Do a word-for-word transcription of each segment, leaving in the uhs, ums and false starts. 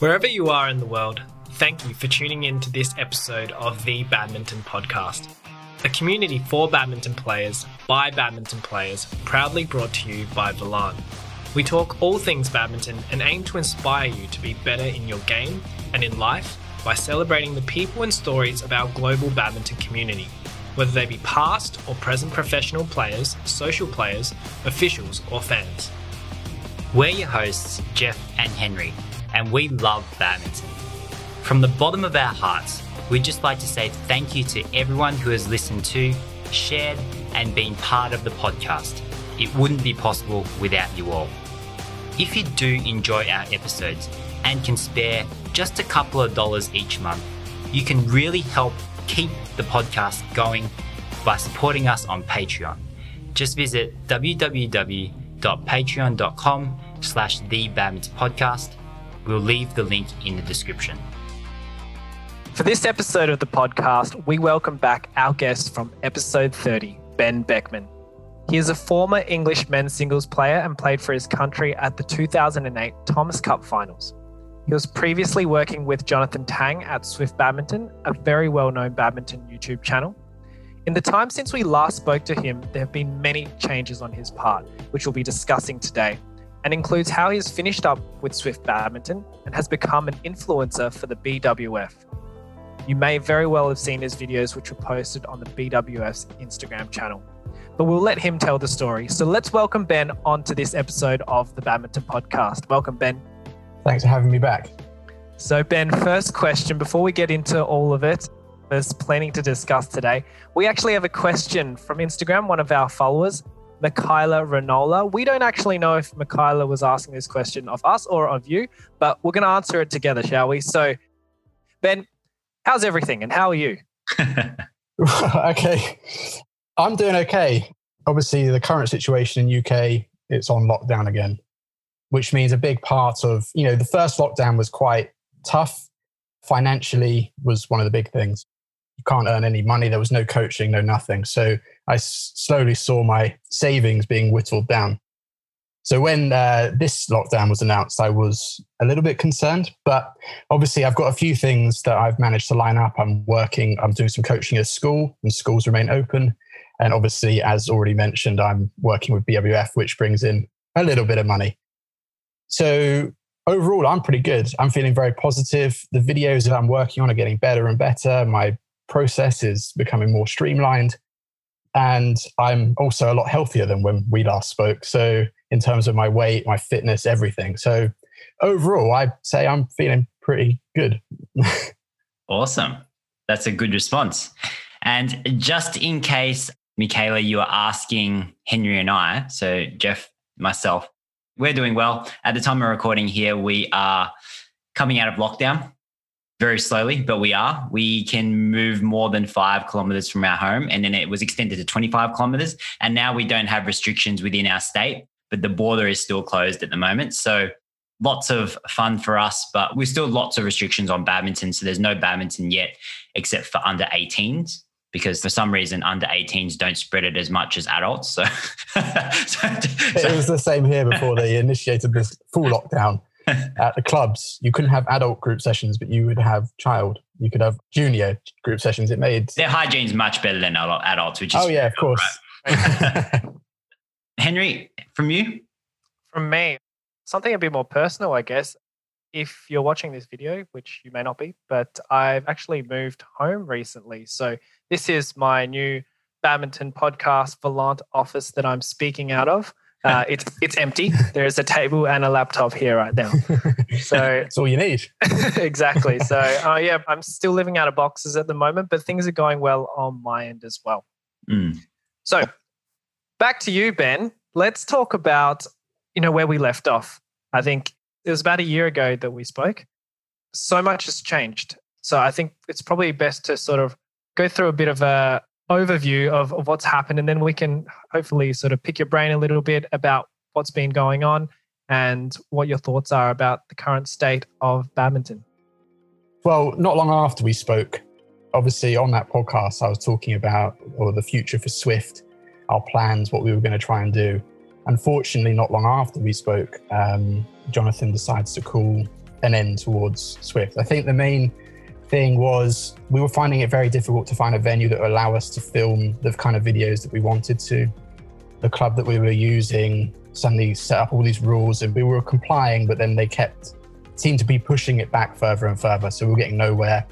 Wherever you are in the world, thank you for tuning in to this episode of The Badminton Podcast, a community for badminton players, by badminton players, proudly brought to you by VOLANT. We talk all things badminton and aim to inspire you to be better in your game and in life by celebrating the people and stories of our global badminton community, whether they be past or present professional players, social players, officials or fans. We're your hosts, Jeff and Henry, and we love badminton. From the bottom of our hearts, we'd just like to say thank you to everyone who has listened to, shared, and been part of the podcast. It wouldn't be possible without you all. If you do enjoy our episodes and can spare just a couple of dollars each month, you can really help keep the podcast going by supporting us on Patreon. Just visit w w w dot patreon dot com slash the badminton podcast. We'll leave the link in the description. For this episode of the podcast, we welcome back our guest from episode thirty, Ben Beckman. He is a former English men's singles player and played for his country at the two thousand eight Thomas Cup finals. He was previously working with Jonathan Tang at Swift Badminton, a very well-known badminton YouTube channel. In the time since we last spoke to him, there have been many changes on his part, which we'll be discussing today, and includes how he has finished up with Swift Badminton and has become an influencer for the B W F. You may very well have seen his videos, which were posted on the B W F's Instagram channel, but we'll let him tell the story. So let's welcome Ben onto this episode of the Badminton Podcast. Welcome, Ben. Thanks for having me back. So Ben, first question, before we get into all of it, there's plenty to discuss today. We actually have a question from Instagram, one of our followers, Mikaela Ranola. We don't actually know if Mikaela was asking this question of us or of you, but we're going to answer it together, shall we? So, Ben, how's everything and how are you? Okay. I'm doing okay. Obviously, the current situation in U K, it's on lockdown again, which means a big part of, you know, the first lockdown was quite tough. Financially was one of the big things. You can't earn any money. There was no coaching, no nothing. So I s- slowly saw my savings being whittled down. So when uh, this lockdown was announced, I was a little bit concerned, but obviously I've got a few things that I've managed to line up. I'm working, I'm doing some coaching at school and schools remain open. And obviously, as already mentioned, I'm working with B W F, which brings in a little bit of money. So overall, I'm pretty good. I'm feeling very positive. The videos that I'm working on are getting better and better. My process is becoming more streamlined, and I'm also a lot healthier than when we last spoke. So in terms of my weight, my fitness, everything. So overall, I'd say I'm feeling pretty good. Awesome. That's a good response. And just in case, Mikaela, you are asking Henry and I, so Jeff, myself, we're doing well. At the time of recording here, we are coming out of lockdown. Very slowly, but we are. We can move more than five kilometers from our home, and then it was extended to twenty-five kilometers. And now we don't have restrictions within our state, but the border is still closed at the moment. So lots of fun for us, but we're still lots of restrictions on badminton. So there's no badminton yet, except for under eighteens, because for some reason under eighteens don't spread it as much as adults. So, so it was the same here before they initiated this full lockdown. At the clubs, you couldn't have adult group sessions, but you would have child. You could have junior group sessions. It made... Their hygiene's much better than adults, which is... Oh, yeah, of course. Right? Henry, from you? From me, something a bit more personal, I guess. If you're watching this video, which you may not be, but I've actually moved home recently. So this is my new badminton podcast, Volant office that I'm speaking out of. Uh, it's it's empty. There is a table and a laptop here right now. So it's all you need. Exactly. So uh, yeah, I'm still living out of boxes at the moment, but things are going well on my end as well. Mm. So back to you, Ben. Let's talk about, you know, where we left off. I think it was about a year ago that we spoke. So much has changed. So I think it's probably best to sort of go through a bit of a overview of, of what's happened, and then we can hopefully sort of pick your brain a little bit about what's been going on and what your thoughts are about the current state of badminton. Well, not long after we spoke, obviously on that podcast, I was talking about or the future for Swift, our plans, what we were going to try and do. Unfortunately, not long after we spoke, um, Jonathan decides to call an end towards Swift. I think the main thing was we were finding it very difficult to find a venue that would allow us to film the kind of videos that we wanted to. The club that we were using suddenly set up all these rules and we were complying, but then they kept, seemed to be pushing it back further and further. So we were getting nowhere.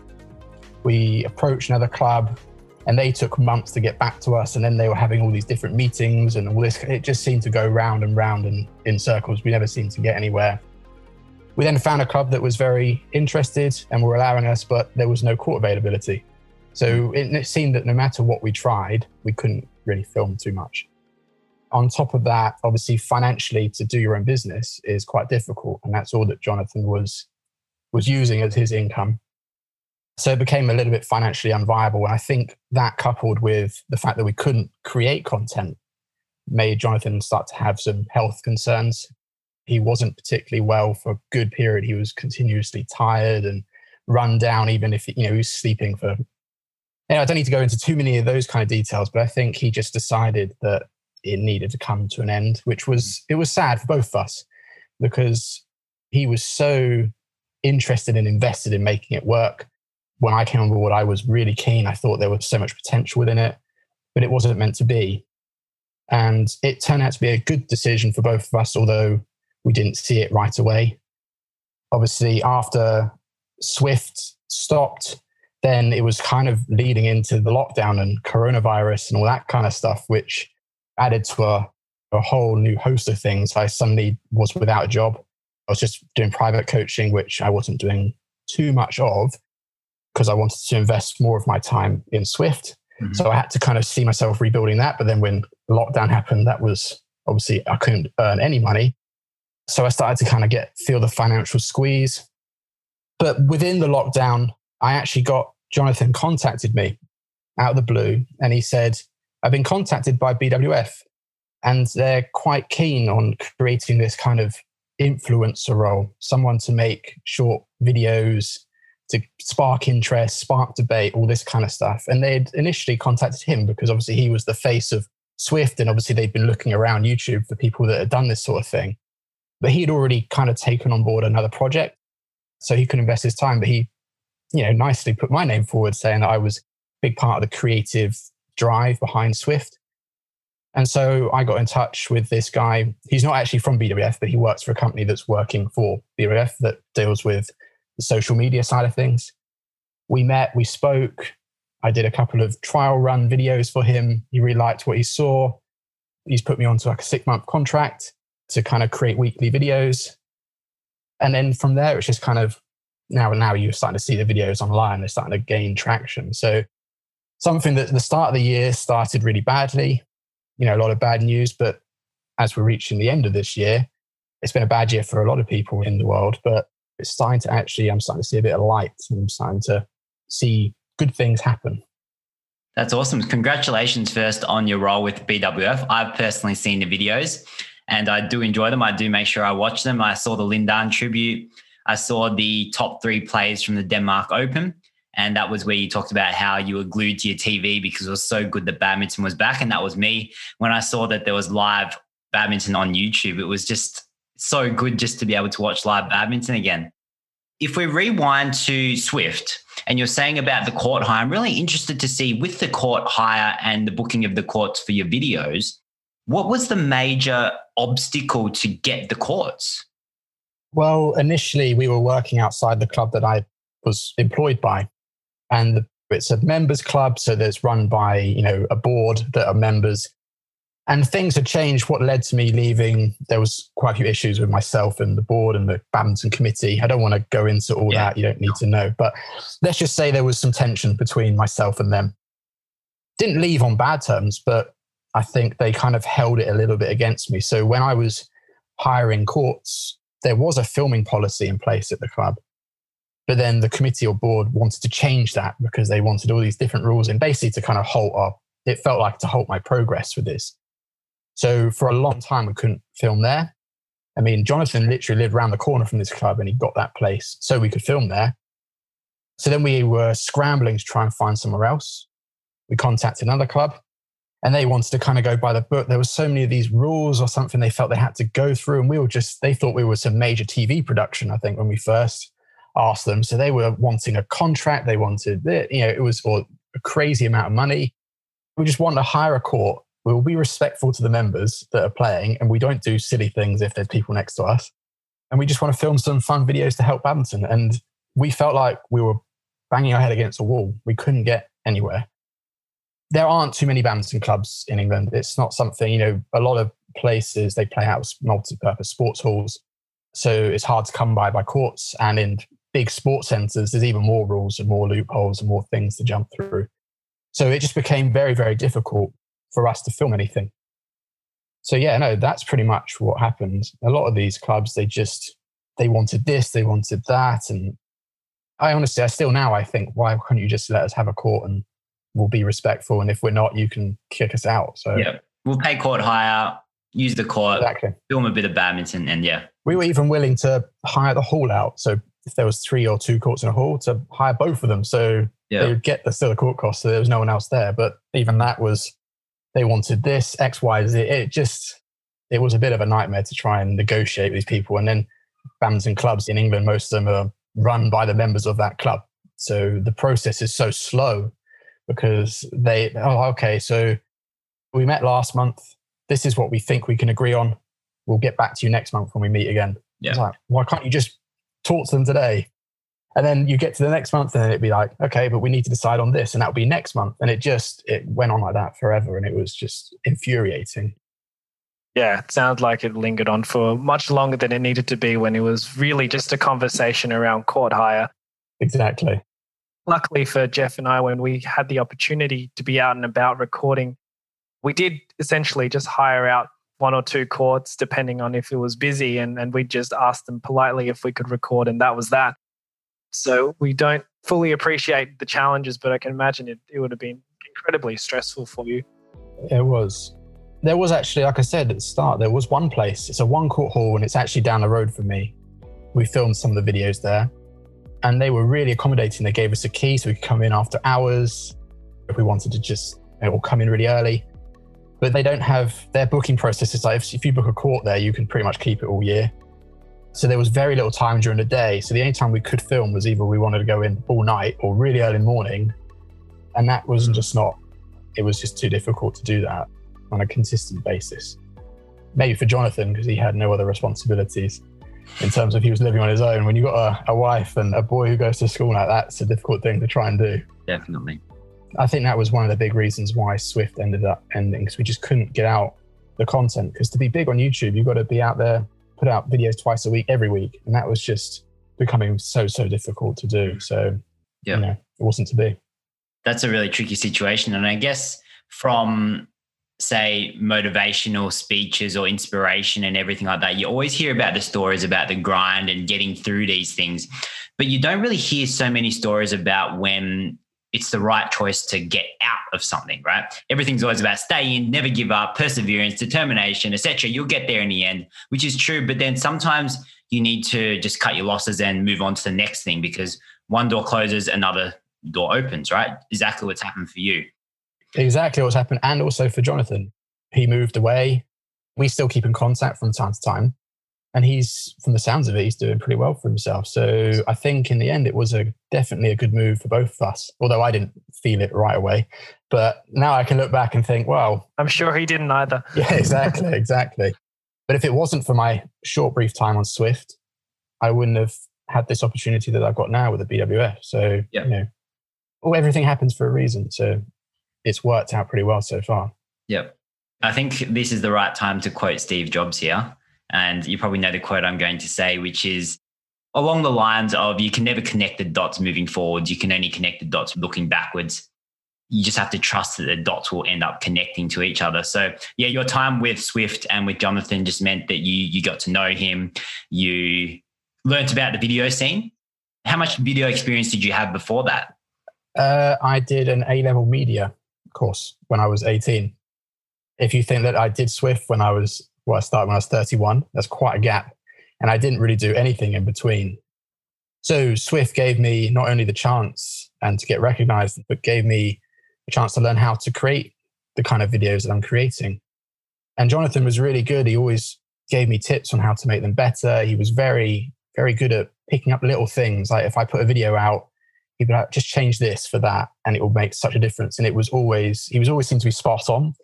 We approached another club and they took months to get back to us. And then they were having all these different meetings and all this, it just seemed to go round and round and in circles. We never seemed to get anywhere. We then found a club that was very interested and were allowing us, but there was no court availability. So it, it seemed that no matter what we tried, we couldn't really film too much. On top of that, obviously financially to do your own business is quite difficult. And that's all that Jonathan was, was using as his income. So it became a little bit financially unviable. And I think that coupled with the fact that we couldn't create content made Jonathan start to have some health concerns. He wasn't particularly well for a good period. He was continuously tired and run down, even if, you know, he was sleeping for... Anyway, I don't need to go into too many of those kind of details, but I think he just decided that it needed to come to an end, which was, it was sad for both of us because he was so interested and invested in making it work. When I came on board, I was really keen. I thought there was so much potential within it, but it wasn't meant to be. And it turned out to be a good decision for both of us, although we didn't see it right away. Obviously, after Swift stopped, then it was kind of leading into the lockdown and coronavirus and all that kind of stuff, which added to a, a whole new host of things. I suddenly was without a job. I was just doing private coaching, which I wasn't doing too much of because I wanted to invest more of my time in Swift. Mm-hmm. So I had to kind of see myself rebuilding that. But then when lockdown happened, that was obviously I couldn't earn any money. So I started to kind of get, feel the financial squeeze. But within the lockdown, I actually got, Jonathan contacted me out of the blue and he said, I've been contacted by B W F and they're quite keen on creating this kind of influencer role, someone to make short videos, to spark interest, spark debate, all this kind of stuff. And they had initially contacted him because obviously he was the face of Swift and obviously they'd been looking around YouTube for people that had done this sort of thing. But he had already kind of taken on board another project, so he could invest his time. But he, you know, nicely put my name forward saying that I was a big part of the creative drive behind Swift. And so I got in touch with this guy. He's not actually from B W F, but he works for a company that's working for B W F that deals with the social media side of things. We met, we spoke. I did a couple of trial run videos for him. He really liked what he saw. He's put me onto like a six month contract to kind of create weekly videos. And then from there, it's just kind of now and now you're starting to see the videos online. They're starting to gain traction. So something that the start of the year started really badly, you know, a lot of bad news, but as we're reaching the end of this year, it's been a bad year for a lot of people in the world, but it's starting to actually, I'm starting to see a bit of light and I'm starting to see good things happen. That's awesome. Congratulations first on your role with B W F. I've personally seen the videos. And I do enjoy them. I do make sure I watch them. I saw the Lin Dan tribute. I saw the top three plays from the Denmark Open. And that was where you talked about how you were glued to your T V because it was so good that badminton was back. And that was me. When I saw that there was live badminton on YouTube, it was just so good just to be able to watch live badminton again. If we rewind to Swift, and you're saying about the court hire, I'm really interested to see with the court hire and the booking of the courts for your videos, what was the major obstacle to get the courts? Well, initially we were working outside the club that I was employed by, and the, it's a members club. So that's run by, you know, a board that are members, and things had changed. What led to me leaving, there was quite a few issues with myself and the board and the badminton committee. I don't want to go into all yeah. that. You don't need to know, but let's just say there was some tension between myself and them. Didn't leave on bad terms, but I think they kind of held it a little bit against me. So when I was hiring courts, there was a filming policy in place at the club. But then the committee or board wanted to change that because they wanted all these different rules and basically to kind of halt up. It felt like to halt my progress with this. So for a long time, we couldn't film there. I mean, Jonathan literally lived around the corner from this club and he got that place so we could film there. So then we were scrambling to try and find somewhere else. We contacted another club. and they wanted to kind of go by the book. There were so many of these rules or something they felt they had to go through. And we were just, they thought we were some major T V production, I think, when we first asked them. So they were wanting a contract. They wanted, you know, it was or a crazy amount of money. We just want to hire a court. We will be respectful to the members that are playing, and we don't do silly things if there's people next to us. And we just want to film some fun videos to help badminton. And we felt like we were banging our head against a wall. We couldn't get anywhere. There aren't too many badminton clubs in England. It's not something, you know, a lot of places, they play out multi-purpose sports halls. So it's hard to come by by courts. And in big sports centres, there's even more rules and more loopholes and more things to jump through. So it just became very, very difficult for us to film anything. So yeah, no, that's pretty much what happened. A lot of these clubs, they just, they wanted this, they wanted that. And I honestly, I still now, I think, why can't you just let us have a court and we'll be respectful, and if we're not, you can kick us out. So yeah, we'll pay court hire, use the court, exactly. Film a bit of badminton, and yeah. We were even willing to hire the hall out. So if there was three or two courts in a hall, to hire both of them. So yeah. They would get the still the court costs, so there was no one else there. But even that was, they wanted this, X, Y, Z. It just, it was a bit of a nightmare to try and negotiate with these people. And then badminton clubs in England, most of them are run by the members of that club. So the process is so slow. Because they, oh, okay, so we met last month. This is what we think we can agree on. We'll get back to you next month when we meet again. Yeah. It's like, why can't you just talk to them today? And then you get to the next month and it'd be like, okay, but we need to decide on this, and that'll be next month. And it just, it went on like that forever, and it was just infuriating. Yeah, it sounds like it lingered on for much longer than it needed to be when it was really just a conversation around court hire. Exactly. Luckily for Jeff and I, when we had the opportunity to be out and about recording, we did essentially just hire out one or two courts, depending on if it was busy, and, and we just asked them politely if we could record, and that was that. So we don't fully appreciate the challenges, but I can imagine it, it would have been incredibly stressful for you. It was. There was actually, like I said at the start, there was one place. It's a one-court hall, and it's actually down the road from me. We filmed some of the videos there. And they were really accommodating. They gave us a key so we could come in after hours if we wanted to just, or come in really early. But they don't have, their booking process is like, if, if you book a court there, you can pretty much keep it all year. So there was very little time during the day. So the only time we could film was either we wanted to go in all night or really early in the morning. And that was just not, it was just too difficult to do that on a consistent basis. Maybe for Jonathan, because he had no other responsibilities. In terms of he was living on his own. When you've got a, a wife and a boy who goes to school like that, it's a difficult thing to try and do. Definitely. I think that was one of the big reasons why Swift ended up ending, because we just couldn't get out the content. Because to be big on YouTube, you've got to be out there, put out videos twice a week, every week. And that was just becoming so, so difficult to do. So, yep. You know, it wasn't to be. That's a really tricky situation. And I guess from, say, motivational speeches or inspiration and everything like that, you always hear about the stories about the grind and getting through these things, but you don't really hear so many stories about when it's the right choice to get out of something, right? Everything's always about stay in, never give up, perseverance, determination, et cetera. You'll get there in the end, which is true. But then sometimes you need to just cut your losses and move on to the next thing, because one door closes, another door opens, right? Exactly what's happened for you. Exactly what's happened. And also for Jonathan, he moved away. We still keep in contact from time to time. And he's, from the sounds of it, he's doing pretty well for himself. So I think in the end, it was a definitely a good move for both of us, although I didn't feel it right away. But now I can look back and think, wow. I'm sure he didn't either. Yeah, exactly, exactly. But if it wasn't for my short, brief time on Swift, I wouldn't have had this opportunity that I've got now with the B W F. So, yeah. You know, well, everything happens for a reason. So it's worked out pretty well so far. Yep. I think this is the right time to quote Steve Jobs here. And you probably know the quote I'm going to say, which is along the lines of, you can never connect the dots moving forward. You can only connect the dots looking backwards. You just have to trust that the dots will end up connecting to each other. So yeah, your time with Swift and with Jonathan just meant that you you got to know him. You learnt about the video scene. How much video experience did you have before that? Uh, I did an A-level media course when I was eighteen. If you think that I did Swift when I was, well, I started when I was thirty-one, that's quite a gap. And I didn't really do anything in between. So Swift gave me not only the chance and to get recognized, but gave me a chance to learn how to create the kind of videos that I'm creating. And Jonathan was really good. He always gave me tips on how to make them better. He was very, very good at picking up little things. Like if I put a video out, he'd be like, just change this for that, and it will make such a difference. And it was always, he was always seemed to be spot on.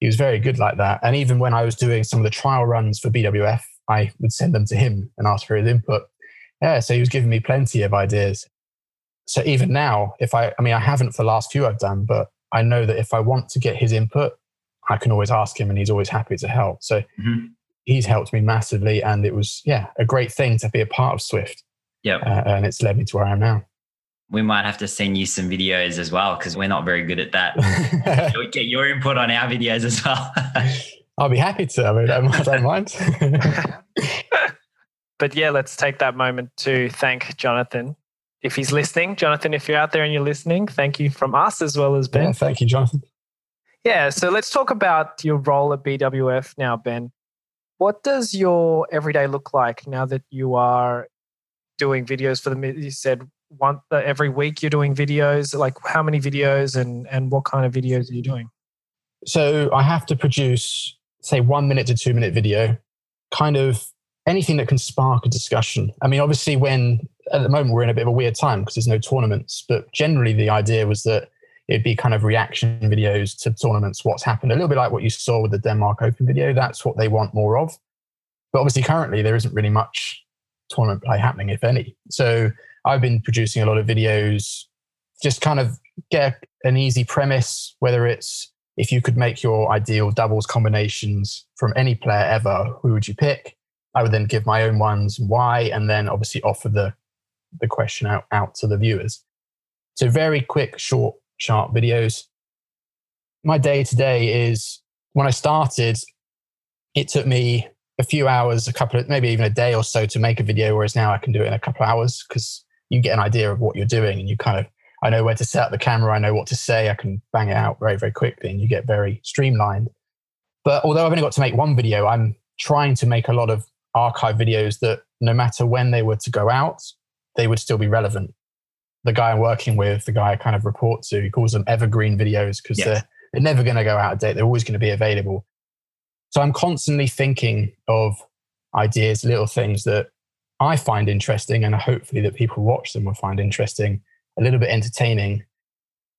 He was very good like that. And even when I was doing some of the trial runs for B W F, I would send them to him and ask for his input. Yeah, so he was giving me plenty of ideas. So even now, if I, I mean, I haven't for the last few I've done, but I know that if I want to get his input, I can always ask him and he's always happy to help. So mm-hmm. he's helped me massively. And it was, yeah, a great thing to be a part of Swift. Yep. Uh, and it's led me to where I am now. We might have to send you some videos as well, because we're not very good at that. You'll get your input on our videos as well. I'll be happy to. I mean, I don't mind. But yeah, let's take that moment to thank Jonathan. If he's listening, Jonathan, if you're out there and you're listening, thank you from us as well as Ben. Yeah, thank you, Jonathan. Yeah, so let's talk about your role at B W F now, Ben. What does your everyday look like now that you are doing videos for the, you said one, every week you're doing videos, like how many videos and, and what kind of videos are you doing? So I have to produce, say, one minute to two minute video, kind of anything that can spark a discussion. I mean, obviously when, at the moment we're in a bit of a weird time because there's no tournaments, but generally the idea was that it'd be kind of reaction videos to tournaments, what's happened, a little bit like what you saw with the Denmark Open video. That's what they want more of. But obviously currently there isn't really much tournament play happening, if any. So I've been producing a lot of videos, just kind of get an easy premise, whether it's if you could make your ideal doubles combinations from any player ever, who would you pick? I would then give my own ones and why, and then obviously offer the, the question out, out to the viewers. So very quick, short, sharp videos. My day to day is, when I started, it took me a few hours, a couple of, maybe even a day or so to make a video, whereas now I can do it in a couple of hours because you get an idea of what you're doing and you kind of, I know where to set up the camera, I know what to say, I can bang it out very, very quickly and you get very streamlined. But although I've only got to make one video, I'm trying to make a lot of archive videos that no matter when they were to go out, they would still be relevant. The guy I'm working with, the guy I kind of report to, he calls them evergreen videos because yes. they're, they're never going to go out of date. They're always going to be available. So I'm constantly thinking of ideas, little things that I find interesting and hopefully that people watch them will find interesting, a little bit entertaining.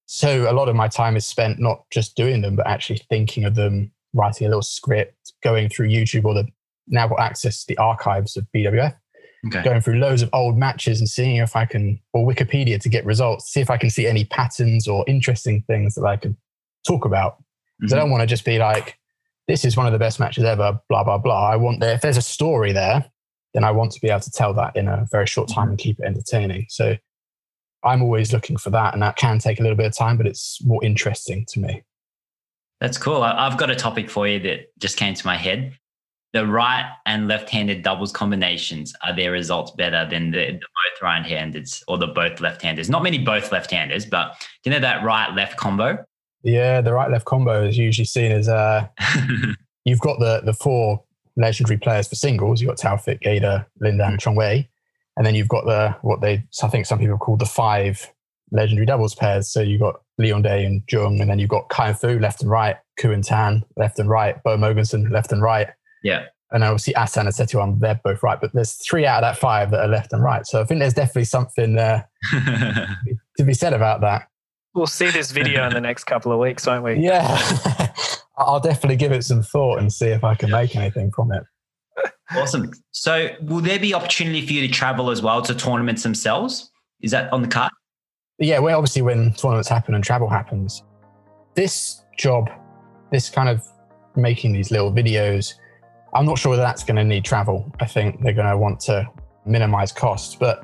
So a lot of my time is spent not just doing them, but actually thinking of them, writing a little script, going through YouTube or the now got access to the archives of B W F, okay. going through loads of old matches and seeing if I can, or Wikipedia to get results, see if I can see any patterns or interesting things that I can talk about. Because mm-hmm. I don't want to just be like, this is one of the best matches ever, blah, blah, blah. I want there, if there's a story there, then I want to be able to tell that in a very short time mm-hmm. and keep it entertaining. So I'm always looking for that, and that can take a little bit of time, but it's more interesting to me. That's cool. I've got a topic for you that just came to my head. The right and left-handed doubles combinations, are their results better than the, the both right-handers or the both left-handers? Not many both left-handers, but you know that right-left combo? Yeah, the right-left combo is usually seen as uh, you've got the the four legendary players for singles. You've got Taufik, Gaida, Lin Dan, mm-hmm. Chongwei. And then you've got the what they, I think some people call the five legendary doubles pairs. So you've got Leon Day and Jung, and then you've got Kai Fu left and right, Ku and Tan left and right, Bo Mogensen left and right. Yeah. And obviously Asan and Setiawan, they're both right, but there's three out of that five that are left and right. So I think there's definitely something uh, to be said about that. We'll see this video in the next couple of weeks, won't we? Yeah. I'll definitely give it some thought and see if I can make anything from it. Awesome. So will there be opportunity for you to travel as well to tournaments themselves? Is that on the card? Yeah, well, obviously when tournaments happen and travel happens, this job, this kind of making these little videos, I'm not sure that's going to need travel. I think they're going to want to minimize costs. But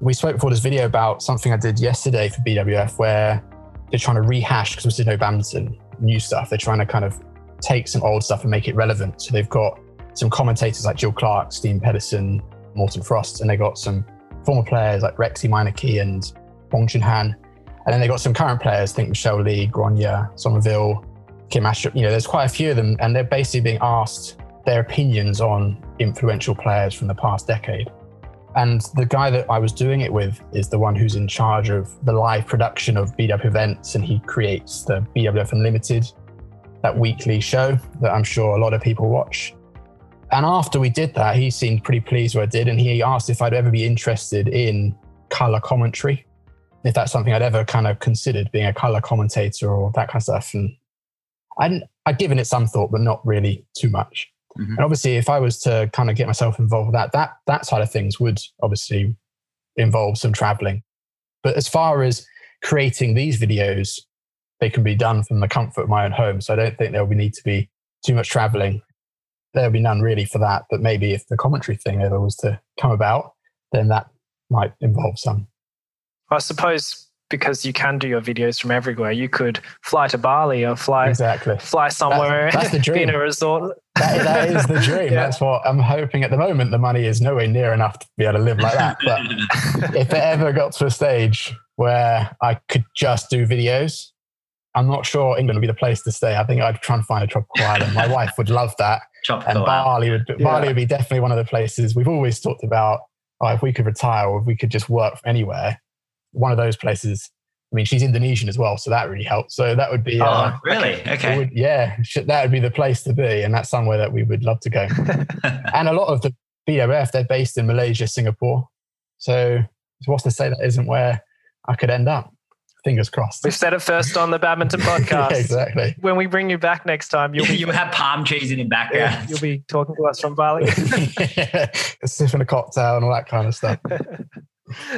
we spoke before this video about something I did yesterday for B W F where they're trying to rehash, because there's no badminton, new stuff. They're trying to kind of take some old stuff and make it relevant. So they've got some commentators like Jill Clark, Steen Pedersen, Morten Frost, and they got some former players like Rexy Mainaky and Wong Choon Hann. And then they got some current players, I think Michelle Lee, Gronya, Somerville, Kim Astrup. You know, there's quite a few of them, and they're basically being asked their opinions on influential players from the past decade. And the guy that I was doing it with is the one who's in charge of the live production of B W F events, and he creates the B W F Unlimited that weekly show that I'm sure a lot of people watch. And after we did that, he seemed pretty pleased what I did. And he asked if I'd ever be interested in color commentary, if that's something I'd ever kind of considered, being a color commentator or that kind of stuff. And I'd, I'd given it some thought, but not really too much. Mm-hmm. And obviously, if I was to kind of get myself involved with that, that, that side of things would obviously involve some traveling. But as far as creating these videos, they can be done from the comfort of my own home. So I don't think there'll be need to be too much traveling. There'll be none really for that. But maybe if the commentary thing ever was to come about, then that might involve some. I suppose because you can do your videos from everywhere, you could fly to Bali or fly exactly. fly somewhere, that's, that's the dream. Be in a resort. That, that is the dream. Yeah. That's what I'm hoping at the moment. The money is nowhere near enough to be able to live like that. But if it ever got to a stage where I could just do videos, I'm not sure England would be the place to stay. I think I'd try and find a tropical island. My wife would love that. Tropical and Bali would, yeah. Bali would be definitely one of the places we've always talked about. Oh, if we could retire or if we could just work from anywhere, one of those places. I mean, she's Indonesian as well, so that really helped. So that would be... Oh, uh, really? Okay. okay. Would, yeah, that would be the place to be. And that's somewhere that we would love to go. And a lot of the B W F, they're based in Malaysia, Singapore. So what's to say that isn't where I could end up? Fingers crossed. We've said it first on the badminton podcast. Yeah, exactly. When we bring you back next time, you'll, be, you'll have palm trees in the background. Yeah, you'll be talking to us from Bali. Yeah, sipping a cocktail and all that kind of stuff.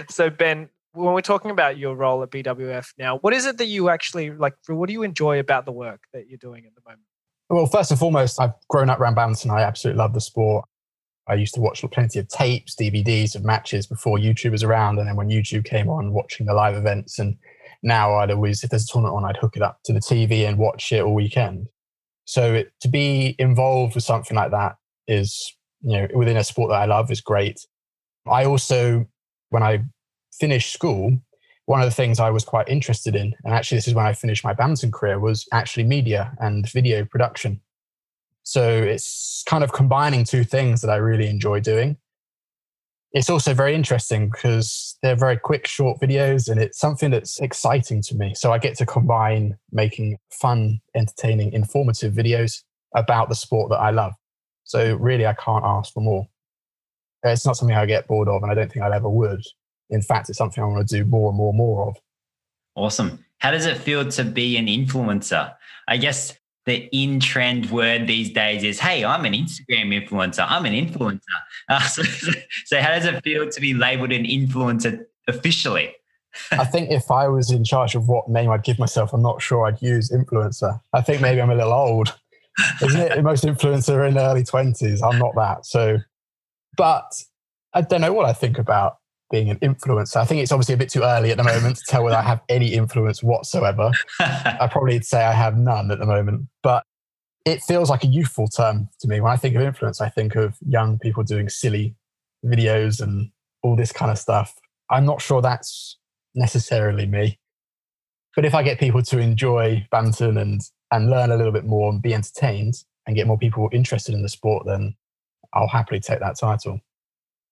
So Ben, when we're talking about your role at B W F now, what is it that you actually like? What do you enjoy about the work that you're doing at the moment? Well, first and foremost, I've grown up around badminton. I absolutely love the sport. I used to watch plenty of tapes, D V Ds of matches before YouTube was around. And then when YouTube came on, watching the live events. And now I'd always, if there's a tournament on, I'd hook it up to the T V and watch it all weekend. So it, to be involved with something like that is, you know, within a sport that I love is great. I also, when I finished school, one of the things I was quite interested in, and actually this is when I finished my badminton career, was actually media and video production. So it's kind of combining two things that I really enjoy doing. It's also very interesting because they're very quick, short videos, and it's something that's exciting to me. So I get to combine making fun, entertaining, informative videos about the sport that I love. So really, I can't ask for more. It's not something I get bored of, and I don't think I ever would. In fact, it's something I want to do more and more and more of. Awesome. How does it feel to be an influencer? I guess the in-trend word these days is, hey, I'm an Instagram influencer. I'm an influencer. Uh, so, so how does it feel to be labelled an influencer officially? I think if I was in charge of what name I'd give myself, I'm not sure I'd use influencer. I think maybe I'm a little old. Isn't it? Most influencers are in their early twenties. I'm not that. So, but I don't know what I think about being an influencer. I think it's obviously a bit too early at the moment to tell whether I have any influence whatsoever. I probably'd say I have none at the moment, but it feels like a youthful term to me. When I think of influence, I think of young people doing silly videos and all this kind of stuff. I'm not sure that's necessarily me, but if I get people to enjoy badminton and, and learn a little bit more and be entertained and get more people interested in the sport, then I'll happily take that title.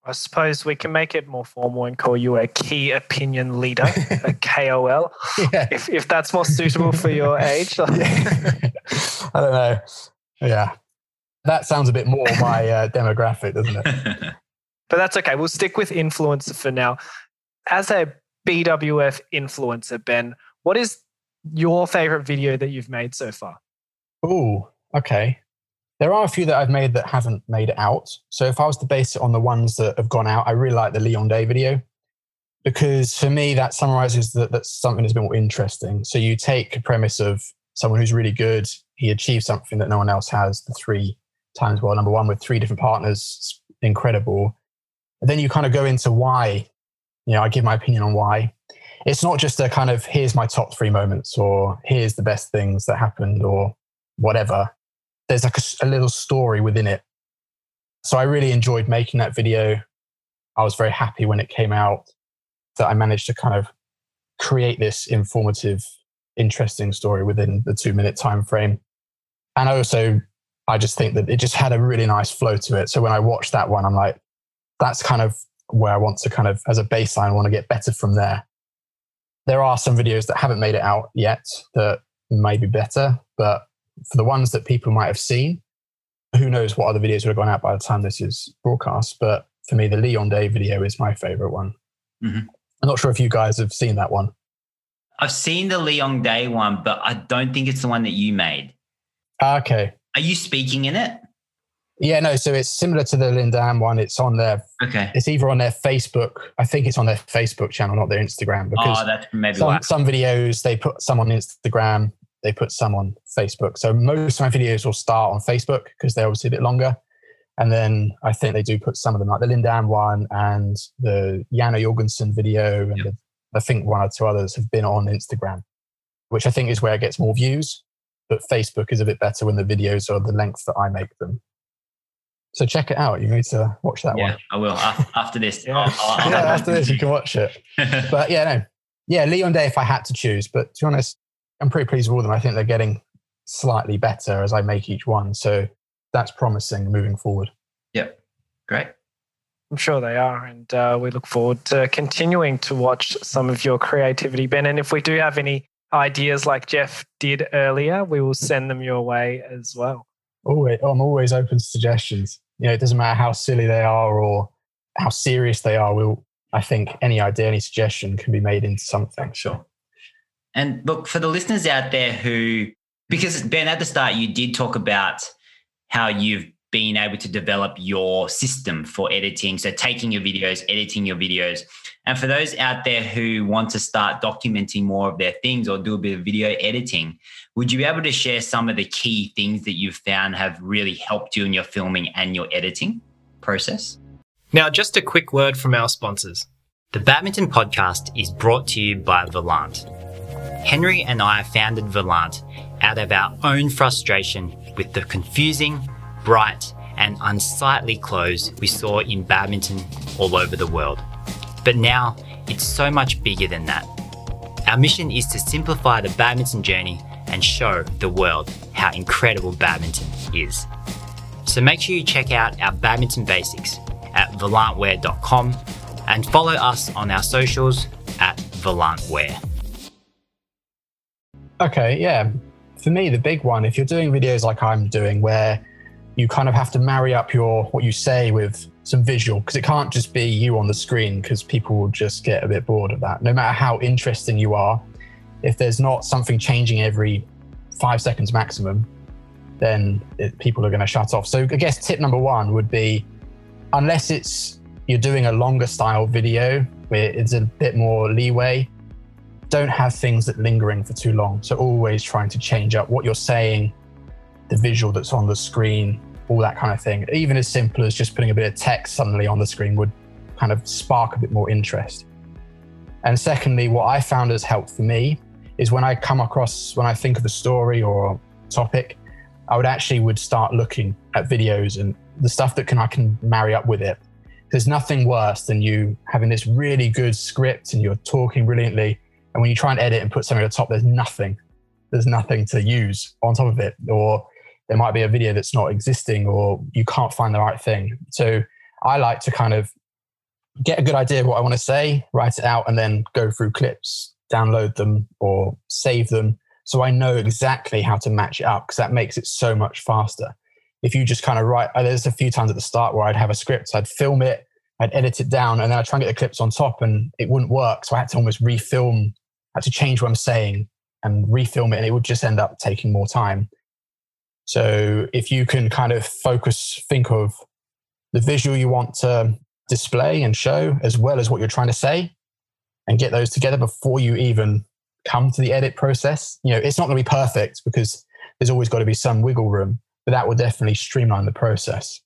I suppose we can make it more formal and call you a key opinion leader, a K O L, yeah. if if that's more suitable for your age. Yeah. I don't know. Yeah. That sounds a bit more my uh, demographic, doesn't it? But that's okay. We'll stick with influencer for now. As a B W F influencer, Ben, what is your favorite video that you've made so far? Ooh, okay. There are a few that I've made that haven't made it out. So if I was to base it on the ones that have gone out, I really like the Leon Day video because for me, that summarizes that that's something that's been more interesting. So you take a premise of someone who's really good. He achieves something that no one else has, the three times world number one with three different partners. It's incredible. And then you kind of go into why, you know, I give my opinion on why. It's not just a kind of, here's my top three moments or here's the best things that happened or whatever. There's like a, a little story within it. So I really enjoyed making that video. I was very happy when it came out that I managed to kind of create this informative, interesting story within the two minute time frame. And also, I just think that it just had a really nice flow to it. So when I watched that one, I'm like, that's kind of where I want to kind of, as a baseline, I want to get better from there. There are some videos that haven't made it out yet that may be better, but for the ones that people might have seen, who knows what other videos would have gone out by the time this is broadcast. But for me, the Leon Day video is my favorite one. Mm-hmm. I'm not sure if you guys have seen that one. I've seen the Leon Day one, but I don't think it's the one that you made. Okay. Are you speaking in it? Yeah, no. So it's similar to the Lin Dan one. It's on their, okay. It's either on their Facebook. I think it's on their Facebook channel, not their Instagram. Because oh, that's maybe some, why. some videos, they put some on Instagram, they put some on Facebook. So most of my videos will start on Facebook because they're obviously a bit longer. And then I think they do put some of them, like the Lin Dan one and the Jana Jorgensen video. And yep. the, I think one or two others have been on Instagram, which I think is where it gets more views. But Facebook is a bit better when the videos are the length that I make them. So check it out. You need to watch that yeah, one. Yeah, I will. After this. I'll, I'll yeah, after this, you can watch it. But yeah, no. Yeah, Leon Day if I had to choose. But to be honest, I'm pretty pleased with all of them. I think they're getting slightly better as I make each one. So that's promising moving forward. Yep. Great. I'm sure they are. And uh, we look forward to continuing to watch some of your creativity, Ben. And if we do have any ideas like Jeff did earlier, we will send them your way as well. Always, I'm always open to suggestions. You know, it doesn't matter how silly they are or how serious they are. We'll, I think any idea, any suggestion can be made into something. Sure. And look, for the listeners out there who, because Ben, at the start, you did talk about how you've been able to develop your system for editing. So taking your videos, editing your videos. And for those out there who want to start documenting more of their things or do a bit of video editing, would you be able to share some of the key things that you've found have really helped you in your filming and your editing process? Now, just a quick word from our sponsors. The Badminton Podcast is brought to you by Volant. Henry and I founded Volant out of our own frustration with the confusing, bright and unsightly clothes we saw in badminton all over the world. But now it's so much bigger than that. Our mission is to simplify the badminton journey and show the world how incredible badminton is. So make sure you check out our badminton basics at volant wear dot com and follow us on our socials at volantwear. Okay, yeah. For me, the big one, if you're doing videos like I'm doing where you kind of have to marry up your what you say with some visual, because it can't just be you on the screen, because people will just get a bit bored of that. No matter how interesting you are, if there's not something changing every five seconds maximum, then it, people are going to shut off. So I guess tip number one would be, unless it's you're doing a longer style video where it's a bit more leeway, don't have things that lingering for too long. So always trying to change up what you're saying, the visual that's on the screen, all that kind of thing. Even as simple as just putting a bit of text suddenly on the screen would kind of spark a bit more interest. And secondly, what I found has helped for me is when I come across, when I think of a story or topic, I would actually would start looking at videos and the stuff that can I can marry up with it. There's nothing worse than you having this really good script and you're talking brilliantly. And when you try and edit and put something at the top, there's nothing. There's nothing to use on top of it. Or there might be a video that's not existing or you can't find the right thing. So I like to kind of get a good idea of what I want to say, write it out, and then go through clips, download them or save them. So I know exactly how to match it up, because that makes it so much faster. If you just kind of write, there's a few times at the start where I'd have a script, I'd film it, I'd edit it down, and then I'd try and get the clips on top and it wouldn't work. So I had to almost refilm, I had to change what I'm saying and refilm it, and it would just end up taking more time. So if you can kind of focus, think of the visual you want to display and show, as well as what you're trying to say, and get those together before you even come to the edit process. You know, it's not going to be perfect because there's always got to be some wiggle room, but that will definitely streamline the process.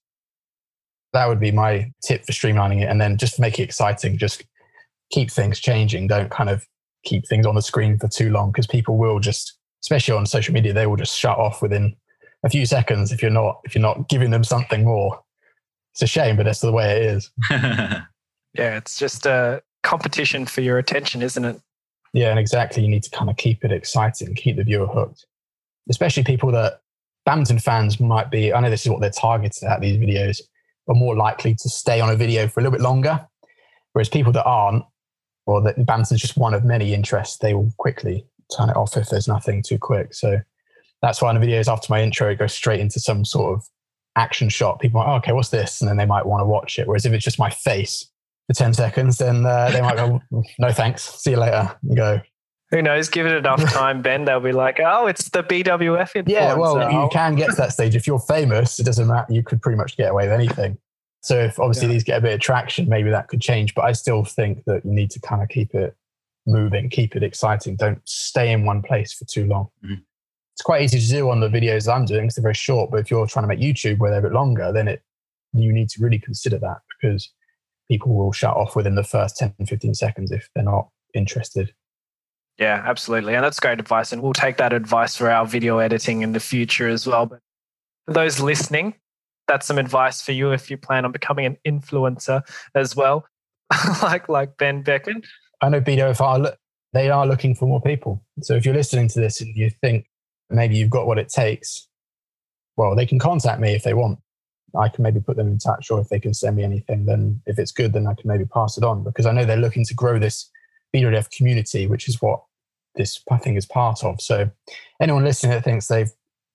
That would be my tip for streamlining it. And then just to make it exciting, just keep things changing. Don't kind of keep things on the screen for too long, because people will just, especially on social media, they will just shut off within a few seconds if you're not if you're not giving them something more. It's a shame, but that's the way it is. Yeah, it's just a competition for your attention, isn't it? Yeah, and exactly. You need to kind of keep it exciting, keep the viewer hooked. Especially people that, badminton fans might be, I know this is what they're targeted at, these videos, are more likely to stay on a video for a little bit longer. Whereas people that aren't, or that badminton's just one of many interests, they will quickly turn it off if there's nothing too quick. So That's why in the videos after my intro, I go straight into some sort of action shot. People are like, oh, okay, what's this? And then they might want to watch it. Whereas if it's just my face for ten seconds, then uh, they might go, no thanks, see you later, and go. Who knows, give it enough time, Ben, they'll be like, oh, it's the B W F influencer. Yeah, well, you can get to that stage. If you're famous, it doesn't matter. You could pretty much get away with anything. So if obviously yeah. these get a bit of traction, maybe that could change. But I still think that you need to kind of keep it moving, keep it exciting. Don't stay in one place for too long. Mm-hmm. It's quite easy to do on the videos I'm doing because they're very short. But if you're trying to make YouTube where they're a bit longer, then it you need to really consider that, because people will shut off within the first ten, fifteen seconds if they're not interested. Yeah, absolutely. And that's great advice. And we'll take that advice for our video editing in the future as well. But for those listening, that's some advice for you if you plan on becoming an influencer as well, like like Ben Beckman. I know B W F, they are looking for more people. So if you're listening to this and you think maybe you've got what it takes, well, they can contact me if they want. I can maybe put them in touch, or if they can send me anything, then if it's good, then I can maybe pass it on, because I know they're looking to grow this B W F community, which is what this thing is part of. So anyone listening that thinks they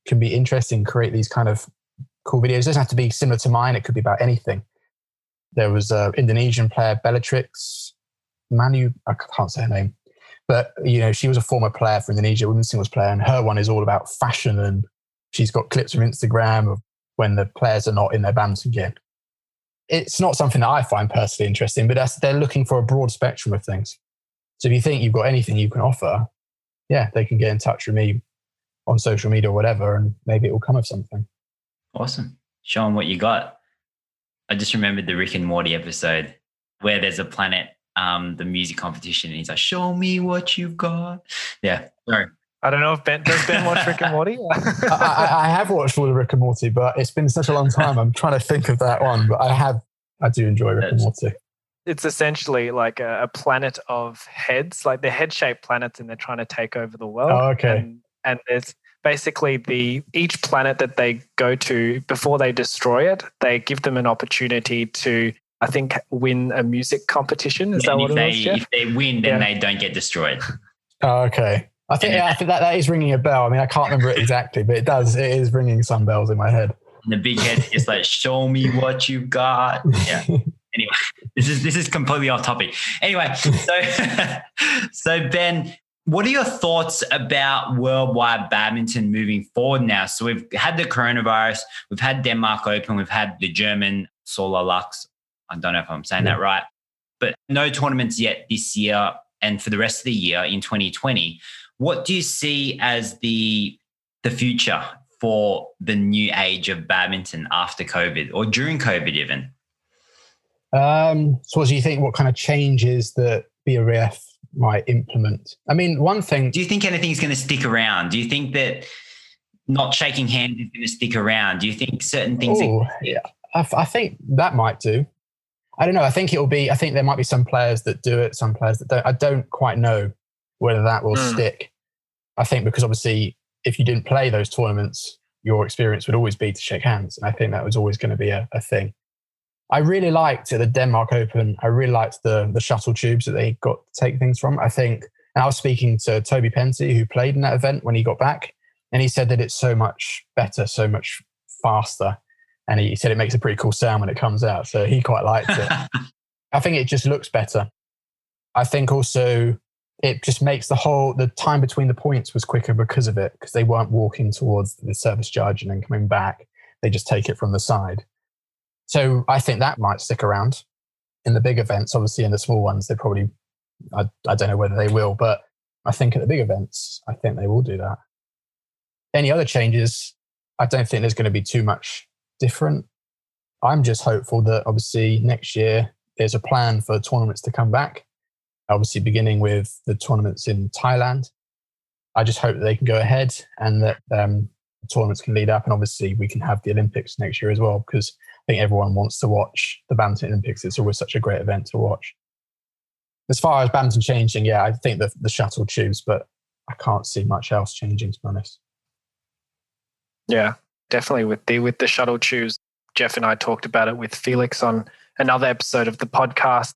can be interesting, create these kind of cool videos. It doesn't have to be similar to mine. It could be about anything. There was an Indonesian player, Bellatrix Manu, I can't say her name, but you know, she was a former player for Indonesia, women's singles player, and her one is all about fashion, and she's got clips from Instagram of when the players are not in their badminton gear. It's not something that I find personally interesting, but that's, they're looking for a broad spectrum of things. So if you think you've got anything you can offer, yeah, they can get in touch with me on social media or whatever, and maybe it will come of something. Awesome. Show them what you got. I just remembered the Rick and Morty episode where there's a planet, um, the music competition, and he's like, show me what you've got. Yeah. Sorry. I don't know if Ben, does Ben watch Rick and Morty? I, I, I have watched all of Rick and Morty, but it's been such a long time. I'm trying to think of that one, but I have, I do enjoy Rick That's- and Morty. It's essentially like a, a planet of heads, like they're head-shaped planets, and they're trying to take over the world. Oh, okay. And, and there's basically the each planet that they go to, before they destroy it, they give them an opportunity to, I think, win a music competition. Is and that what they, it was? Yeah? If they win, then yeah. they don't get destroyed. Oh, okay. I think, yeah, I think that, that is ringing a bell. I mean, I can't remember it exactly, but it does. It is ringing some bells in my head. And the big head is like, show me what you got. Yeah. Anyway, this is this is completely off topic. Anyway, so so Ben, what are your thoughts about worldwide badminton moving forward now? So we've had the coronavirus, we've had Denmark Open, we've had the German Solarlux. I don't know if I'm saying yeah. that right, but no tournaments yet this year and for the rest of the year in twenty twenty. What do you see as the the future for the new age of badminton after COVID or during COVID even? Um, so what do you think, what kind of changes that B W F might implement? I mean, one thing... Do you think anything's going to stick around? Do you think that not shaking hands is going to stick around? Do you think certain things... Oh, yeah. I, I think that might do. I don't know. I think it'll be... I think there might be some players that do it, some players that don't. I don't quite know whether that will mm. stick. I think because obviously if you didn't play those tournaments, your experience would always be to shake hands. And I think that was always going to be a, a thing. I really liked at the Denmark Open, I really liked the the shuttle tubes that they got to take things from. I think, and I was speaking to Toby Penzi, who played in that event when he got back, and he said that it's so much better, so much faster. And he said it makes a pretty cool sound when it comes out. So he quite liked it. I think it just looks better. I think also it just makes the whole, the time between the points was quicker because of it, because they weren't walking towards the service judge and then coming back. They just take it from the side. So I think that might stick around in the big events. Obviously, in the small ones, they probably, I, I don't know whether they will, but I think at the big events, I think they will do that. Any other changes, I don't think there's going to be too much different. I'm just hopeful that obviously next year, there's a plan for tournaments to come back, obviously beginning with the tournaments in Thailand. I just hope that they can go ahead and that um, the tournaments can lead up. And obviously we can have the Olympics next year as well, because I think everyone wants to watch the badminton Olympics. It's always such a great event to watch. As far as badminton changing, yeah, I think the, the shuttle tubes, but I can't see much else changing, to be honest. Yeah, definitely with the with the shuttle tubes. Jeff and I talked about it with Felix on another episode of the podcast.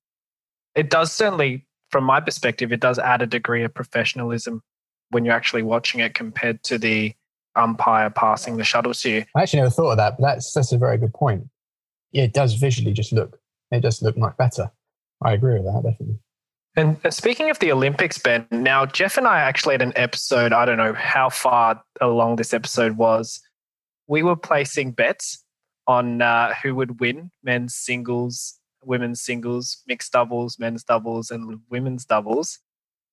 It does certainly, from my perspective, it does add a degree of professionalism when you're actually watching it compared to the umpire passing the shuttle to you. I actually never thought of that, but that's that's a very good point. Yeah, it does visually just look, it does look much better. I agree with that, definitely. And speaking of the Olympics, Ben, now Jeff and I actually had an episode, I don't know how far along this episode was. We were placing bets on uh, who would win men's singles, women's singles, mixed doubles, men's doubles, and women's doubles.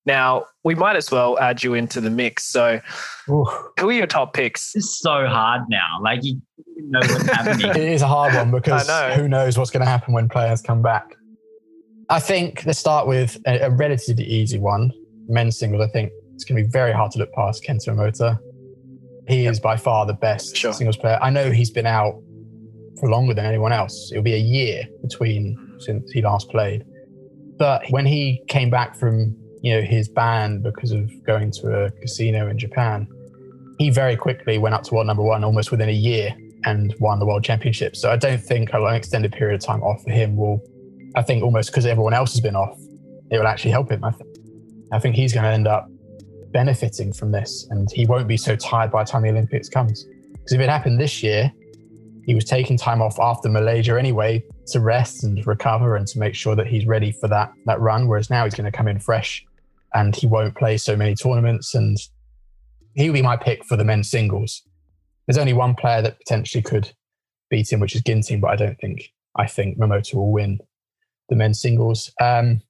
Now, we might as well add you into the mix. So, oof. Who are your top picks? It's so hard now. Like, you know what's happening. It is a hard one because know. who knows what's going to happen when players come back. I think let's start with a, a relatively easy one. Men's singles, I think it's going to be very hard to look past Kento Momota. He yep. is by far the best sure. singles player. I know he's been out for longer than anyone else. It'll be a year between since he last played. But when he came back from... you know, his ban because of going to a casino in Japan, he very quickly went up to world number one almost within a year and won the world championship. So I don't think an extended period of time off for him will, I think almost because everyone else has been off, it will actually help him. I think, I think he's going to end up benefiting from this and he won't be so tired by the time the Olympics comes. Because if it happened this year, he was taking time off after Malaysia anyway to rest and recover and to make sure that he's ready for that, that run. Whereas now he's going to come in fresh and he won't play so many tournaments, and he'll be my pick for the men's singles. There's only one player that potentially could beat him, which is Ginting, but I don't think, I think Momota will win the men's singles. Um,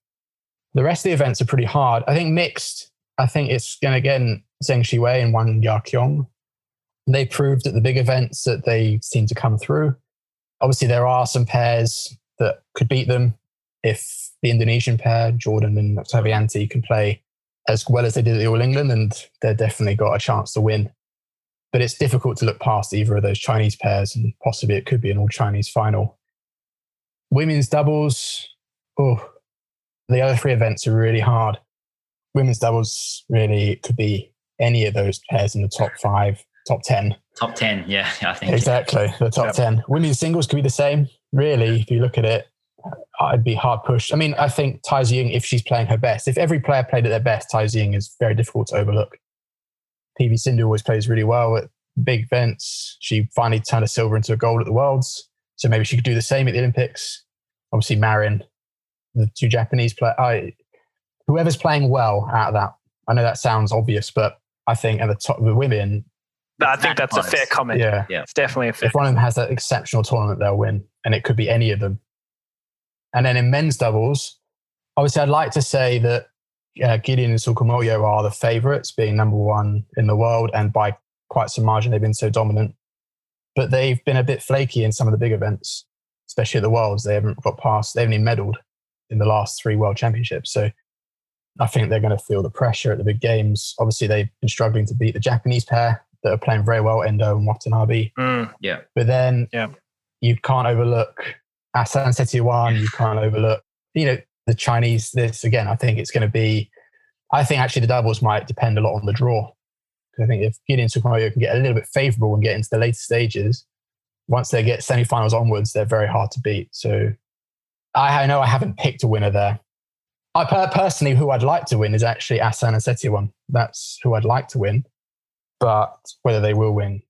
the rest of the events are pretty hard. I think mixed, I think it's going to, again, Zheng Shiwei and Wang Yaqiong. They proved at the big events that they seem to come through. Obviously, there are some pairs that could beat them if the Indonesian pair, Jordan and Octavianti, can play as well as they did at the All England, and they've definitely got a chance to win. But it's difficult to look past either of those Chinese pairs, and possibly it could be an all-Chinese final. Women's doubles, oh, the other three events are really hard. Women's doubles, really, it could be any of those pairs in the top five, top ten. Top ten, yeah, I think. Exactly, the top yep. ten. Women's singles could be the same, really, if you look at it. I'd be hard pushed. I mean, I think Tai Tzu-ying, if she's playing her best, if every player played at their best, Tai Tzu-ying is very difficult to overlook. P V Sindhu always plays really well at big events. She finally turned a silver into a gold at the Worlds. So maybe she could do the same at the Olympics. Obviously, Marin, the two Japanese players. I, whoever's playing well out of that, I know that sounds obvious, but I think at the top of the women... I think that's a fair comment. Yeah. yeah. It's definitely a fair If one of them has that exceptional tournament, they'll win. And it could be any of them. And then in men's doubles, obviously, I'd like to say that uh, Gideon and Sukamuljo are the favourites, being number one in the world, and by quite some margin, they've been so dominant. But they've been a bit flaky in some of the big events, especially at the Worlds. They haven't got past, they haven't even medalled in the last three World Championships. So I think they're going to feel the pressure at the big games. Obviously, they've been struggling to beat the Japanese pair that are playing very well, Endo and Watanabe. Mm, yeah. But then yeah. you can't overlook Asan, Setiawan, you can't overlook. You know, the Chinese, this again, I think it's going to be, I think actually the doubles might depend a lot on the draw. Because I think if Gideon and Sukumuljo can get a little bit favourable and get into the later stages, once they get semi-finals onwards, they're very hard to beat. So I, I know I haven't picked a winner there. I personally, who I'd like to win is actually Asan and Setiawan. That's who I'd like to win. But whether they will win,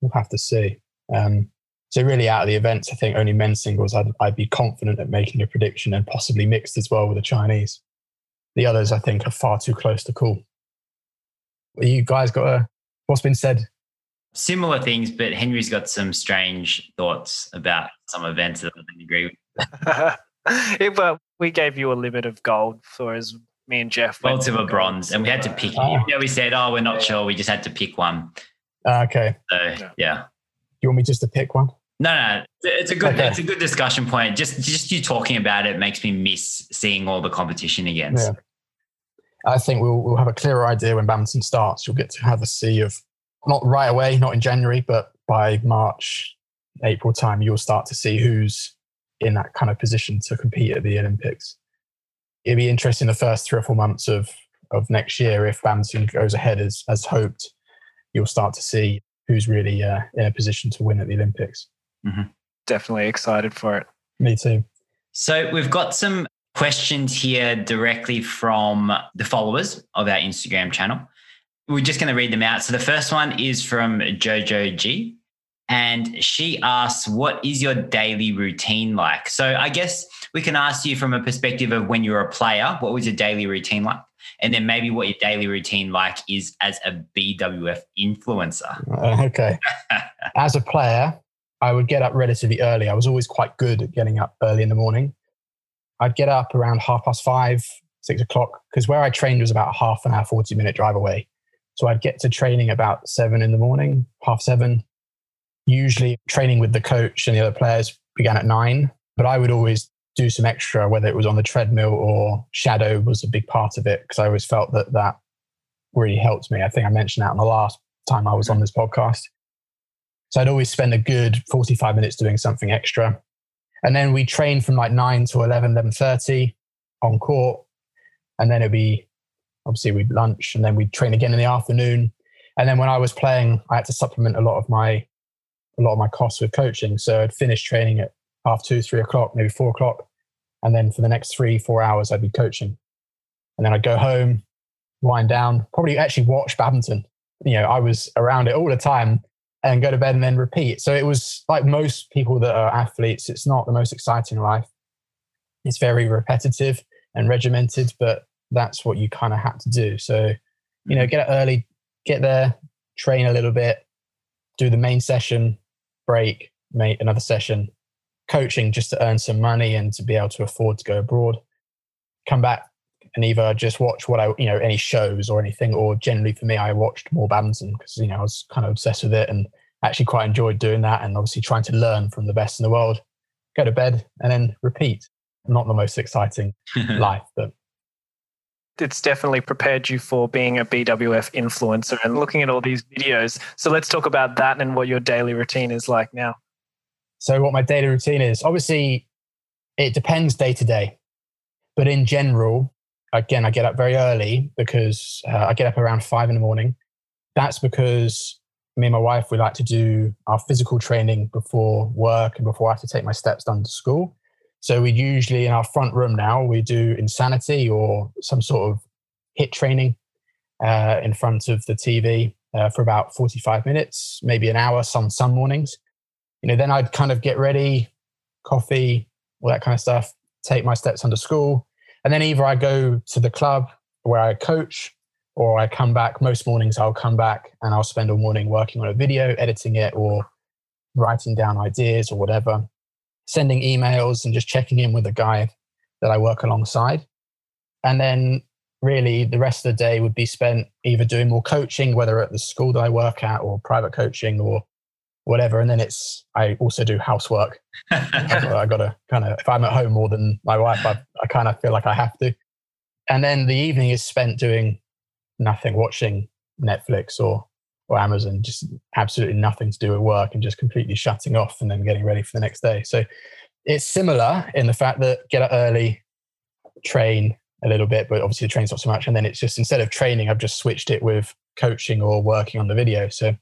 we'll have to see. Um, So really out of the events, I think only men's singles, I'd, I'd be confident at making a prediction, and possibly mixed as well with the Chinese. The others, I think, are far too close to call. You guys got a, what's been said? Similar things, but Henry's got some strange thoughts about some events that I don't agree with. it, well, we gave you a limit of gold for as me and Jeff. Gold, silver, bronze, and we had to pick. Oh. Yeah, we said, oh, we're not yeah. sure. We just had to pick one. Uh, okay. So, yeah. yeah. You want me just to pick one? No, no, it's a good, okay. it's a good discussion point. Just, just you talking about it makes me miss seeing all the competition again. Yeah. I think we'll we'll have a clearer idea when badminton starts. You'll get to have a see of, not right away, not in January, but by March, April time, you'll start to see who's in that kind of position to compete at the Olympics. It'd be interesting the first three or four months of of next year, if badminton goes ahead as as hoped, you'll start to see who's really uh, in a position to win at the Olympics. Mm-hmm. Definitely excited for it. Me too. So we've got some questions here directly from the followers of our Instagram channel. we're just going to read them out. So the first one is from Jojo G, and she asks, what is your daily routine like? So I guess we can ask you from a perspective of when you were a player, what was your daily routine like? And then maybe what your daily routine like is as a B W F influencer. Okay. As a player, I would get up relatively early. I was always quite good at getting up early in the morning. I'd get up around half past five, six o'clock, because where I trained was about half an hour, forty minute drive away. So I'd get to training about seven in the morning, half seven. Usually training with the coach and the other players began at nine, but I would always do some extra, whether it was on the treadmill or shadow was a big part of it, because I always felt that that really helped me. I think I mentioned that on the last time I was on this podcast. So I'd always spend a good forty-five minutes doing something extra. And then we train from like nine to eleven, eleven thirty on court. And then it'd be, obviously we'd lunch, and then we'd train again in the afternoon. And then when I was playing, I had to supplement a lot of my, a lot of my costs with coaching. So I'd finish training at half two, three o'clock, maybe four o'clock. And then for the next three, four hours, I'd be coaching. And then I'd go home, wind down, probably actually watch badminton. You know, I was around it all the time, and go to bed and then repeat. So it was like most people that are athletes, it's not the most exciting life. It's very repetitive and regimented, but that's what you kind of had to do. So, you know, get up early, get there, train a little bit, do the main session, break, make another session, coaching just to earn some money and to be able to afford to go abroad, come back and either just watch what I, you know, any shows or anything, or generally for me, I watched more badminton because, you know, I was kind of obsessed with it and actually quite enjoyed doing that, and obviously trying to learn from the best in the world, go to bed and then repeat. Not the most exciting life, but it's definitely prepared you for being a B W F influencer and looking at all these videos. So let's talk about that and what your daily routine is like now. So what my daily routine is, obviously it depends day to day, but in general, again, I get up very early because uh, I get up around five in the morning. That's because me and my wife, we like to do our physical training before work and before I have to take my steps down to school. So we usually, in our front room now, we do insanity or some sort of HIIT training uh, in front of the T V uh, for about forty-five minutes, maybe an hour some, some mornings. You know, then I'd kind of get ready, coffee, all that kind of stuff, take my steps under school. And then either I go to the club where I coach, or I come back. Most mornings I'll come back and I'll spend all morning working on a video, editing it or writing down ideas or whatever, sending emails and just checking in with the guy that I work alongside. And then really the rest of the day would be spent either doing more coaching, whether at the school that I work at or private coaching or whatever. And then it's, I also do housework. I got to kind of, if I'm at home more than my wife, I, I kind of feel like I have to. And then the evening is spent doing nothing, watching Netflix or, or Amazon, just absolutely nothing to do with work and just completely shutting off and then getting ready for the next day. So it's similar in the fact that get up early, train a little bit, but obviously the train's not so much. And then it's just, instead of training, I've just switched it with coaching or working on the video. So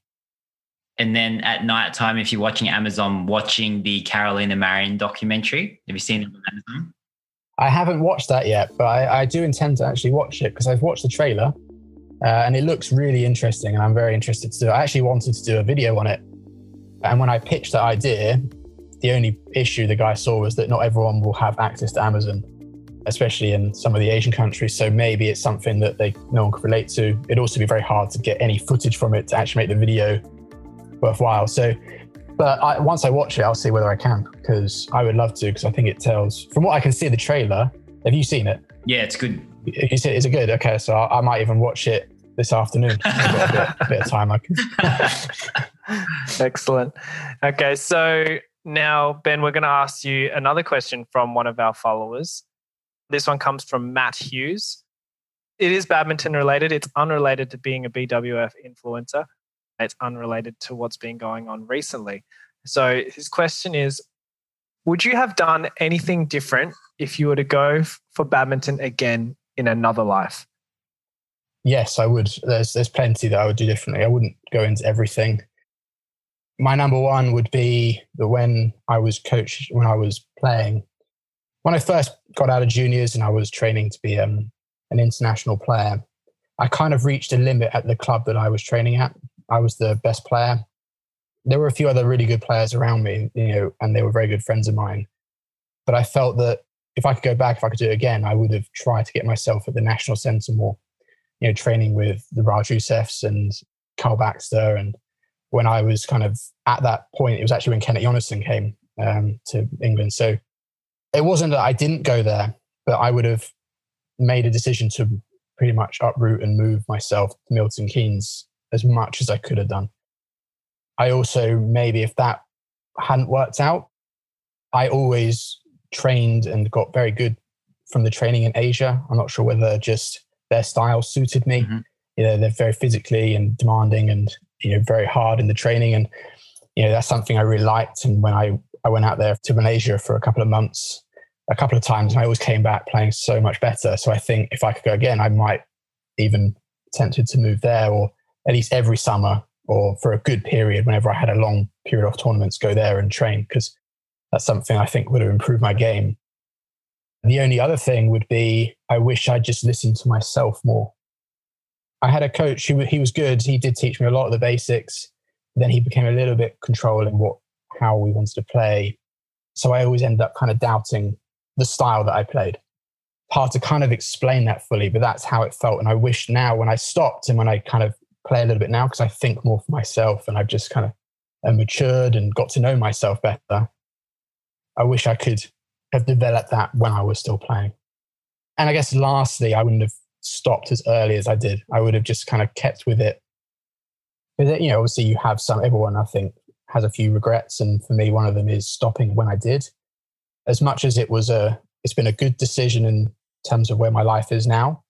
and then at night time, if you're watching Amazon, watching the Carolina Marin documentary. Have you seen it on Amazon? I haven't watched that yet, but I, I do intend to actually watch it because I've watched the trailer uh, and it looks really interesting and I'm very interested to do it. I actually wanted to do a video on it. And when I pitched that idea, the only issue the guy saw was that not everyone will have access to Amazon, especially in some of the Asian countries. So maybe it's something that they no one could relate to. It'd also be very hard to get any footage from it to actually make the video worthwhile. So, but I, once I watch it, I'll see whether I can, because I would love to, because I think it tells, from what I can see of the trailer. Have you seen it? Yeah, it's good. You said it's good. Okay, so I, I might even watch it this afternoon. I've got a bit, a bit of time. I can. Excellent. Okay, so now Ben, we're going to ask you another question from one of our followers. This one comes from Matt Hughes. It is badminton related. It's unrelated to being a B W F influencer. It's unrelated to what's been going on recently. So his question is, would you have done anything different if you were to go f- for badminton again in another life? Yes, I would. There's there's plenty that I would do differently. I wouldn't go into everything. My number one would be that when I was coached, when I was playing, when I first got out of juniors and I was training to be um, an international player, I kind of reached a limit at the club that I was training at. I was the best player. There were a few other really good players around me, you know, and they were very good friends of mine. But I felt that if I could go back, if I could do it again, I would have tried to get myself at the national centre more, you know, training with the Raj Youssefs and Carl Baxter. And when I was kind of at that point, it was actually when Kenneth Jonassen came um, to England. So it wasn't that I didn't go there, but I would have made a decision to pretty much uproot and move myself to Milton Keynes as much as I could have done. I also, maybe if that hadn't worked out, I always trained and got very good from the training in Asia. I'm not sure whether just their style suited me. Mm-hmm. You know, they're very physically and demanding and, you know, very hard in the training. And, you know, that's something I really liked. And when I, I went out there to Malaysia for a couple of months, a couple of times, and I always came back playing so much better. So I think if I could go again, I might even tempted to move there, or at least every summer or for a good period, whenever I had a long period off tournaments, go there and train, because that's something I think would have improved my game. The only other thing would be, I wish I'd just listened to myself more. I had a coach who he was good. He did teach me a lot of the basics. Then he became a little bit controlling what, how we wanted to play. So I always ended up kind of doubting the style that I played. Hard to kind of explain that fully, but that's how it felt. And I wish now when I stopped and when I kind of play a little bit now, because I think more for myself and I've just kind of matured and got to know myself better, I wish I could have developed that when I was still playing. And I guess lastly, I wouldn't have stopped as early as I did. I would have just kind of kept with it. But, you know, obviously you have some, everyone I think has a few regrets. And for me, one of them is stopping when I did. As much as it was a, it's been a good decision in terms of where my life is now.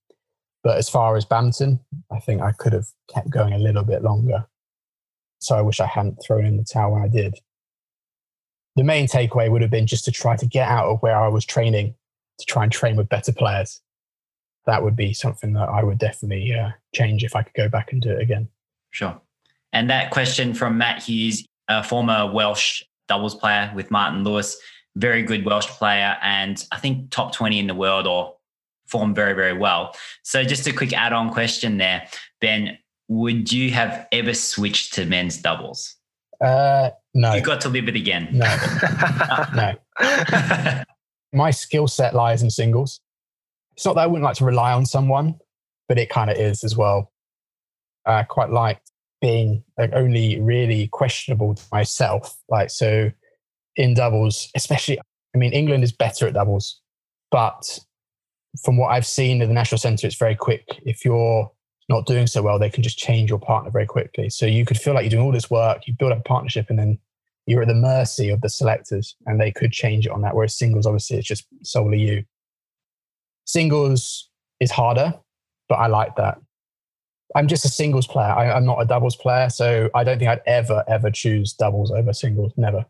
But as far as badminton, I think I could have kept going a little bit longer. So I wish I hadn't thrown in the towel when I did. The main takeaway would have been just to try to get out of where I was training, to try and train with better players. That would be something that I would definitely uh, change if I could go back and do it again. Sure. And that question from Matt Hughes, a former Welsh doubles player with Martin Lewis, very good Welsh player, and I think top twenty in the world, or formed very, very well. So just a quick add-on question there, Ben, would you have ever switched to men's doubles? Uh, no. You got to live it again. No. No. My skill set lies in singles. It's not that I wouldn't like to rely on someone, but it kind of is as well. I quite liked being like only really questionable to myself. Like, so in doubles, especially, I mean, England is better at doubles, but from what I've seen at the national centre, it's very quick. If you're not doing so well, they can just change your partner very quickly. So you could feel like you're doing all this work, you build up a partnership, and then you're at the mercy of the selectors and they could change it on that. Whereas singles, obviously, it's just solely you. Singles is harder, but I like that. I'm just a singles player. I, I'm not a doubles player. So I don't think I'd ever, ever choose doubles over singles. Never.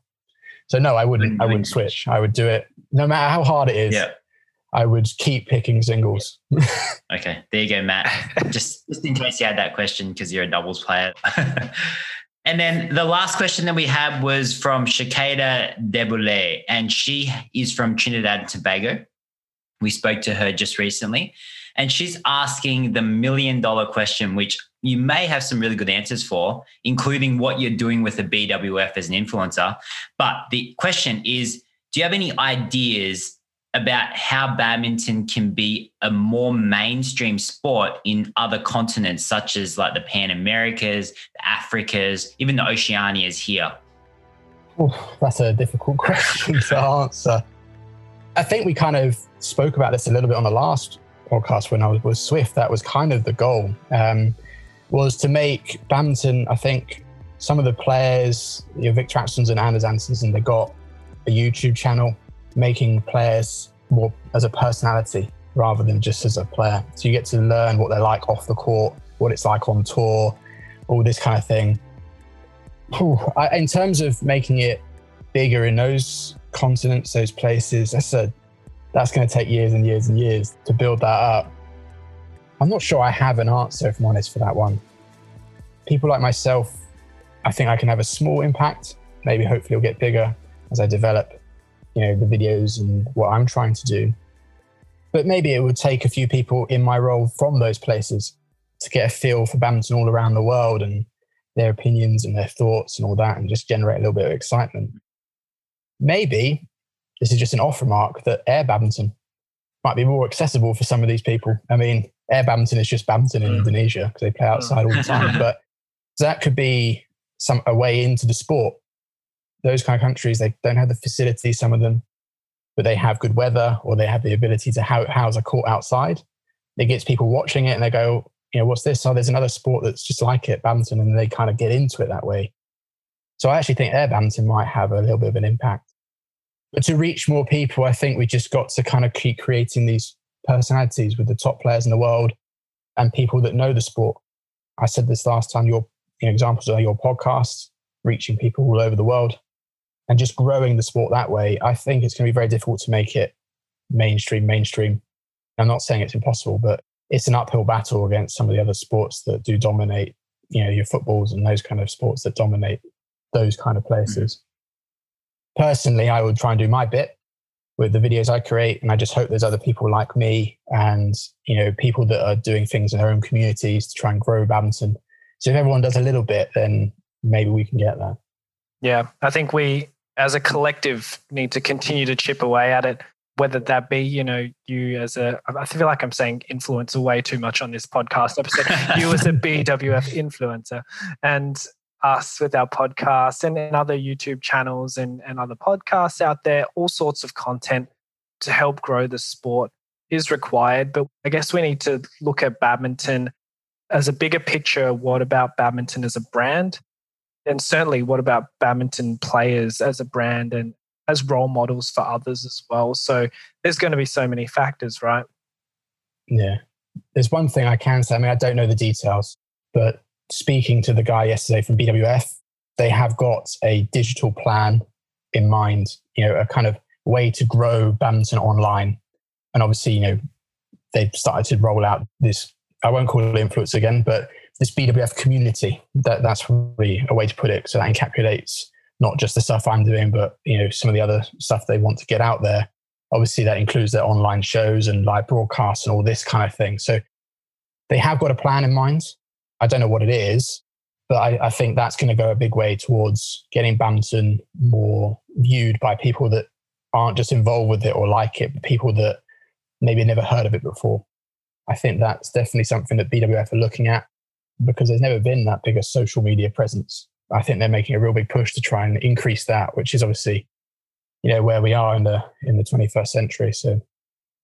So no, I wouldn't, I wouldn't switch. I would do it no matter how hard it is. Yeah. I would keep picking singles. Okay, there you go, Matt. Just, just in case you had that question, because you're a doubles player. And then the last question that we had was from Shakeda Deboulet, and she is from Trinidad and Tobago. We spoke to her just recently, and she's asking the million-dollar question, which you may have some really good answers for, including what you're doing with the B W F as an influencer. But the question is, do you have any ideas about how badminton can be a more mainstream sport in other continents, such as like the Pan Americas, the Africas, even the Oceanias here? Oh, that's a difficult question to answer. I think we kind of spoke about this a little bit on the last podcast when I was with Swift. That was kind of the goal, um, was to make badminton, I think some of the players, you know, Victor Axelson's and Anders Andersen, they got a YouTube channel, making players more as a personality rather than just as a player. So you get to learn what they're like off the court, what it's like on tour, all this kind of thing. Ooh, I, in terms of making it bigger in those continents, those places, that's, a, that's gonna take years and years and years to build that up. I'm not sure I have an answer, if I'm honest, for that one. People like myself, I think I can have a small impact. Maybe hopefully it'll get bigger as I develop, you know, the videos and what I'm trying to do. But maybe it would take a few people in my role from those places to get a feel for badminton all around the world and their opinions and their thoughts and all that, and just generate a little bit of excitement. Maybe this is just an off remark that air badminton might be more accessible for some of these people. I mean, air badminton is just badminton in mm. Indonesia because they play outside all the time, but that could be some a way into the sport. Those kind of countries, they don't have the facilities, some of them, but they have good weather or they have the ability to house a court outside. It gets people watching it and they go, you know, what's this? Oh, there's another sport that's just like it, badminton, and they kind of get into it that way. So I actually think air badminton might have a little bit of an impact. But to reach more people, I think we just got to kind of keep creating these personalities with the top players in the world and people that know the sport. I said this last time, your you know, examples are your podcasts, reaching people all over the world and just growing the sport that way. I think it's going to be very difficult to make it mainstream, mainstream. I'm not saying it's impossible, but it's an uphill battle against some of the other sports that do dominate, you know, your footballs and those kind of sports that dominate those kind of places. Mm-hmm. Personally, I would try and do my bit with the videos I create. And I just hope there's other people like me and, you know, people that are doing things in their own communities to try and grow badminton. So if everyone does a little bit, then maybe we can get there. Yeah. I think we, as a collective, need to continue to chip away at it. Whether that be, you know, you as a, I feel like I'm saying influencer way too much on this podcast episode, you as a B W F influencer and us with our podcasts and, and other YouTube channels and, and other podcasts out there, all sorts of content to help grow the sport is required. But I guess we need to look at badminton as a bigger picture. What about badminton as a brand? And certainly what about badminton players as a brand and as role models for others as well. So there's going to be so many factors, right? Yeah. There's one thing I can say. I mean, I don't know the details, but speaking to the guy yesterday from B W F, they have got a digital plan in mind, you know, a kind of way to grow badminton online. And obviously, you know, they've started to roll out this, I won't call it influence again, but this B W F community, that, that's probably a way to put it. So that encapsulates not just the stuff I'm doing, but, you know, some of the other stuff they want to get out there. Obviously, that includes their online shows and live broadcasts and all this kind of thing. So they have got a plan in mind. I don't know what it is, but I, I think that's going to go a big way towards getting badminton more viewed by people that aren't just involved with it or like it, but people that maybe never heard of it before. I think that's definitely something that B W F are looking at because there's never been that big a social media presence. I think they're making a real big push to try and increase that, which is obviously, you know, where we are in the in the twenty-first century. So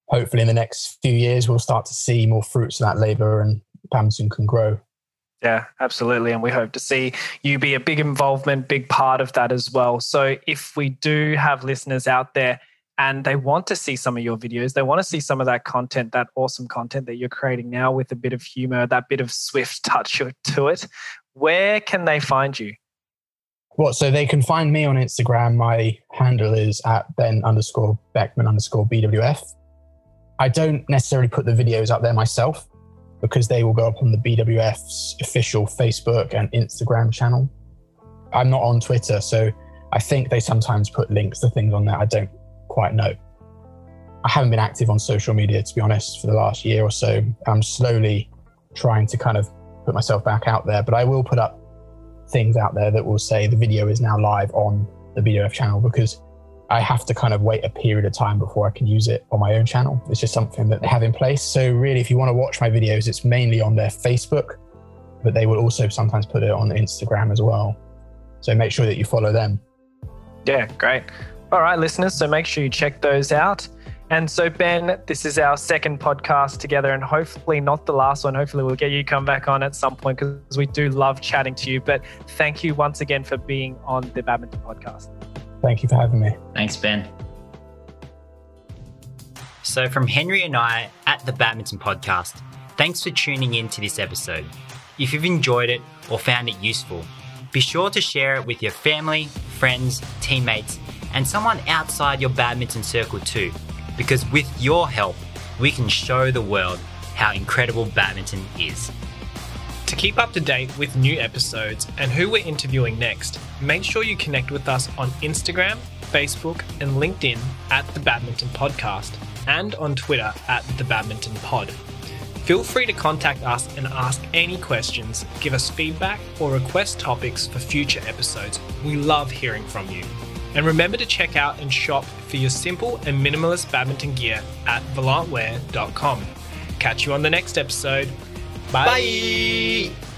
hopefully in the next few years, we'll start to see more fruits of that labor and badminton can grow. Yeah, absolutely. And we hope to see you be a big involvement, big part of that as well. So if we do have listeners out there and they want to see some of your videos, they want to see some of that content, that awesome content that you're creating now with a bit of humor, that bit of Swift touch to it, where can they find you? Well, so they can find me on Instagram. My handle is at Ben underscore Beckman underscore B W F. I don't necessarily put the videos up there myself because they will go up on the B W F's official Facebook and Instagram channel. I'm not on Twitter, so I think they sometimes put links to things on there. I don't quite know. I haven't been active on social media, to be honest, for the last year or so. I'm slowly trying to kind of put myself back out there, but I will put up things out there that will say the video is now live on the B W F channel because I have to kind of wait a period of time before I can use it on my own channel. It's just something that they have in place. So really, if you want to watch my videos, it's mainly on their Facebook, but they will also sometimes put it on Instagram as well. So make sure that you follow them. Yeah, great. All right, listeners. So make sure you check those out. And so, Ben, this is our second podcast together and hopefully not the last one. Hopefully we'll get you come back on at some point because we do love chatting to you. But thank you once again for being on the Badminton Podcast. Thank you for having me. Thanks, Ben. So from Henry and I at the Badminton Podcast, thanks for tuning in to this episode. If you've enjoyed it or found it useful, be sure to share it with your family, friends, teammates, and someone outside your badminton circle too. Because with your help, we can show the world how incredible badminton is. To keep up to date with new episodes and who we're interviewing next, make sure you connect with us on Instagram, Facebook, and LinkedIn at The Badminton Podcast and on Twitter at The Badminton Pod. Feel free to contact us and ask any questions, give us feedback, or request topics for future episodes. We love hearing from you. And remember to check out and shop for your simple and minimalist badminton gear at volant wear dot com. Catch you on the next episode. Bye! Bye.